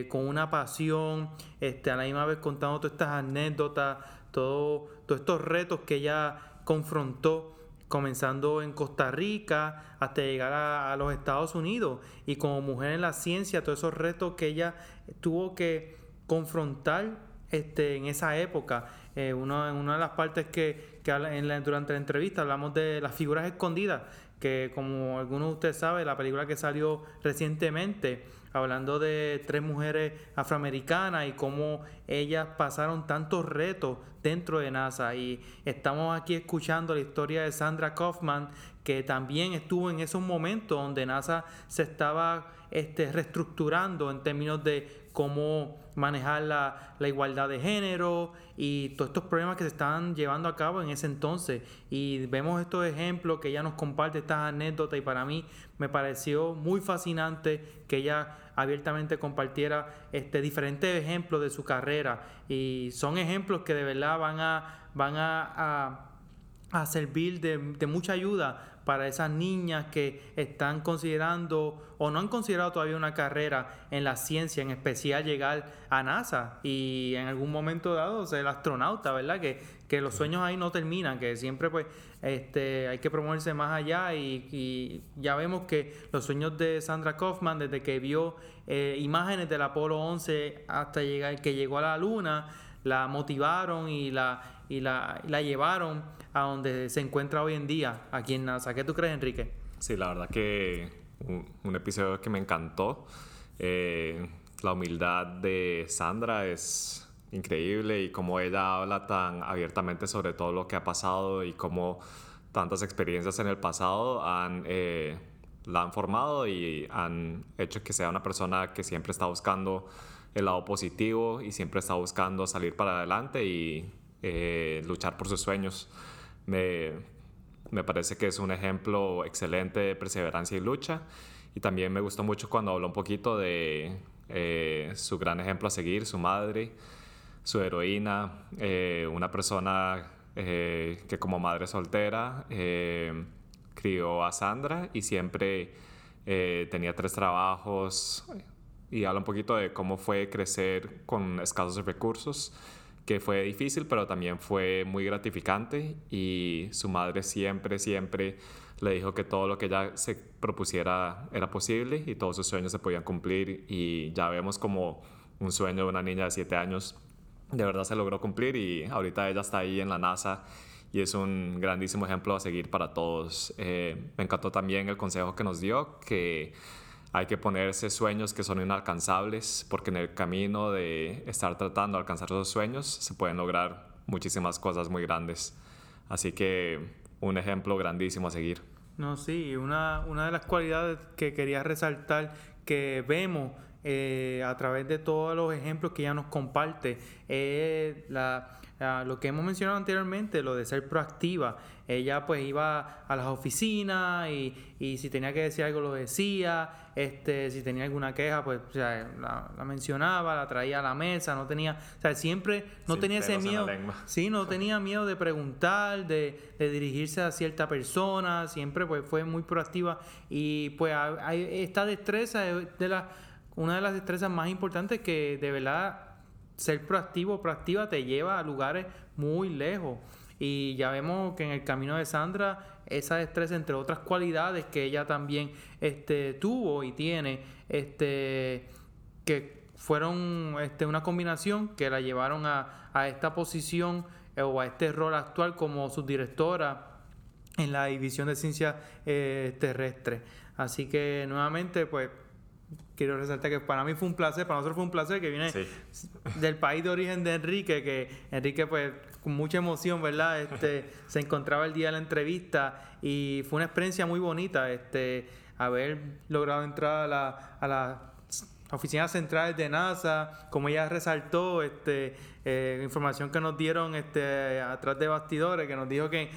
con una pasión, a la misma vez contando todas estas anécdotas, todos estos retos que ella confrontó, comenzando en Costa Rica hasta llegar a los Estados Unidos, y como mujer en la ciencia, todos esos retos que ella tuvo que confrontar en esa época. Una de las partes que durante la entrevista hablamos de las figuras escondidas, que como algunos de ustedes saben, la película que salió recientemente, hablando de 3 mujeres afroamericanas y cómo ellas pasaron tantos retos dentro de NASA. Y estamos aquí escuchando la historia de Sandra Kaufman, que también estuvo en esos momentos donde NASA se estaba reestructurando en términos de cómo manejar la igualdad de género y todos estos problemas que se estaban llevando a cabo en ese entonces. Y vemos estos ejemplos que ella nos comparte, estas anécdotas, y para mí me pareció muy fascinante que ella abiertamente compartiera diferentes ejemplos de su carrera, y son ejemplos que de verdad van a servir de mucha ayuda para esas niñas que están considerando o no han considerado todavía una carrera en la ciencia, en especial llegar a NASA y en algún momento dado ser astronauta, ¿verdad? Que los sueños ahí no terminan, que siempre pues hay que promoverse más allá, y ya vemos que los sueños de Sandra Kaufman, desde que vio imágenes del Apolo 11 hasta que llegó a la Luna, la motivaron y la llevaron a donde se encuentra hoy en día, aquí en NASA. ¿Qué tú crees, Enrique? Sí, la verdad que un episodio que me encantó. La humildad de Sandra es increíble, y cómo ella habla tan abiertamente sobre todo lo que ha pasado y cómo tantas experiencias en el pasado la han formado y han hecho que sea una persona que siempre está buscando el lado positivo y siempre está buscando salir para adelante y luchar por sus sueños. Me parece que es un ejemplo excelente de perseverancia y lucha, y también me gustó mucho cuando habló un poquito de su gran ejemplo a seguir, su madre, su heroína, una persona que como madre soltera crió a Sandra y siempre tenía 3 trabajos. Y habla un poquito de cómo fue crecer con escasos recursos, que fue difícil, pero también fue muy gratificante. Y su madre siempre, siempre le dijo que todo lo que ella se propusiera era posible y todos sus sueños se podían cumplir. Y ya vemos como un sueño de una niña de 7 años de verdad se logró cumplir, y ahorita ella está ahí en la NASA y es un grandísimo ejemplo a seguir para todos. Me encantó también el consejo que nos dio, que Hay que ponerse sueños que son inalcanzables, porque en el camino de estar tratando de alcanzar esos sueños se pueden lograr muchísimas cosas muy grandes. Así que un ejemplo grandísimo a seguir. No, sí, una de las cualidades que quería resaltar que vemos a través de todos los ejemplos que ella nos comparte es lo que hemos mencionado anteriormente, lo de ser proactiva. Ella pues iba a las oficinas y si tenía que decir algo lo decía, si tenía alguna queja pues o sea, la mencionaba, la traía a la mesa, no tenía, o sea, siempre no tenía ese miedo. Sí, no tenía miedo de preguntar, de dirigirse a cierta persona, siempre pues fue muy proactiva y pues hay esta destreza una de las destrezas más importantes que de verdad ser proactivo o proactiva te lleva a lugares muy lejos. Y ya vemos que en el camino de Sandra, esa destreza, entre otras cualidades que ella también tuvo y tiene, que fueron una combinación que la llevaron a esta posición o a este rol actual como subdirectora en la División de Ciencias Terrestres. Así que nuevamente, pues, quiero resaltar que para mí fue un placer, para nosotros fue un placer que viene del país de origen de Enrique, que Enrique pues con mucha emoción, ¿verdad? Se encontraba el día de la entrevista y fue una experiencia muy bonita haber logrado entrar a la oficinas centrales de NASA, como ella resaltó, información que nos dieron atrás de bastidores, que nos dijo que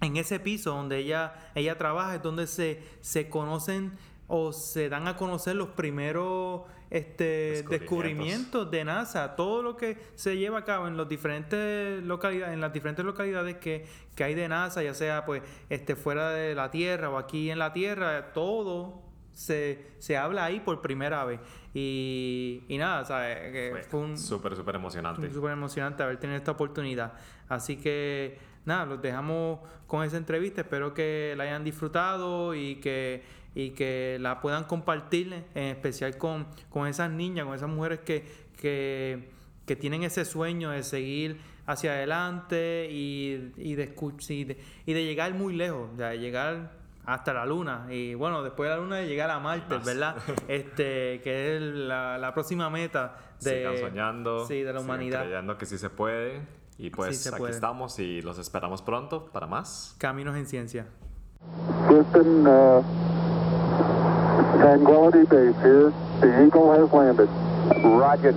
en ese piso donde ella trabaja es donde se conocen o se dan a conocer los primeros descubrimientos de NASA, todo lo que se lleva a cabo en las diferentes localidades que hay de NASA, ya sea pues fuera de la Tierra o aquí en la Tierra, todo se habla ahí por primera vez. Y nada, ¿sabes? Que fue súper emocionante. Súper emocionante haber tenido esta oportunidad. Así que nada, los dejamos con esa entrevista. Espero que la hayan disfrutado y que la puedan compartir, en especial con esas niñas, con esas mujeres que tienen ese sueño de seguir hacia adelante y de llegar muy lejos, de llegar hasta la luna, y bueno, después de la luna de llegar a Marte, ¿verdad? Que es la próxima meta sigan soñando, de la humanidad, creyendo que sí se puede, y pues sí aquí estamos y los esperamos pronto para más Caminos en Ciencia. Tranquility Base here. The Eagle has landed. Roger,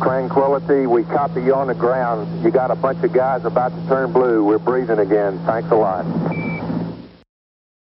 Tranquility. We copy you on the ground. You got a bunch of guys about to turn blue. We're breathing again. Thanks a lot.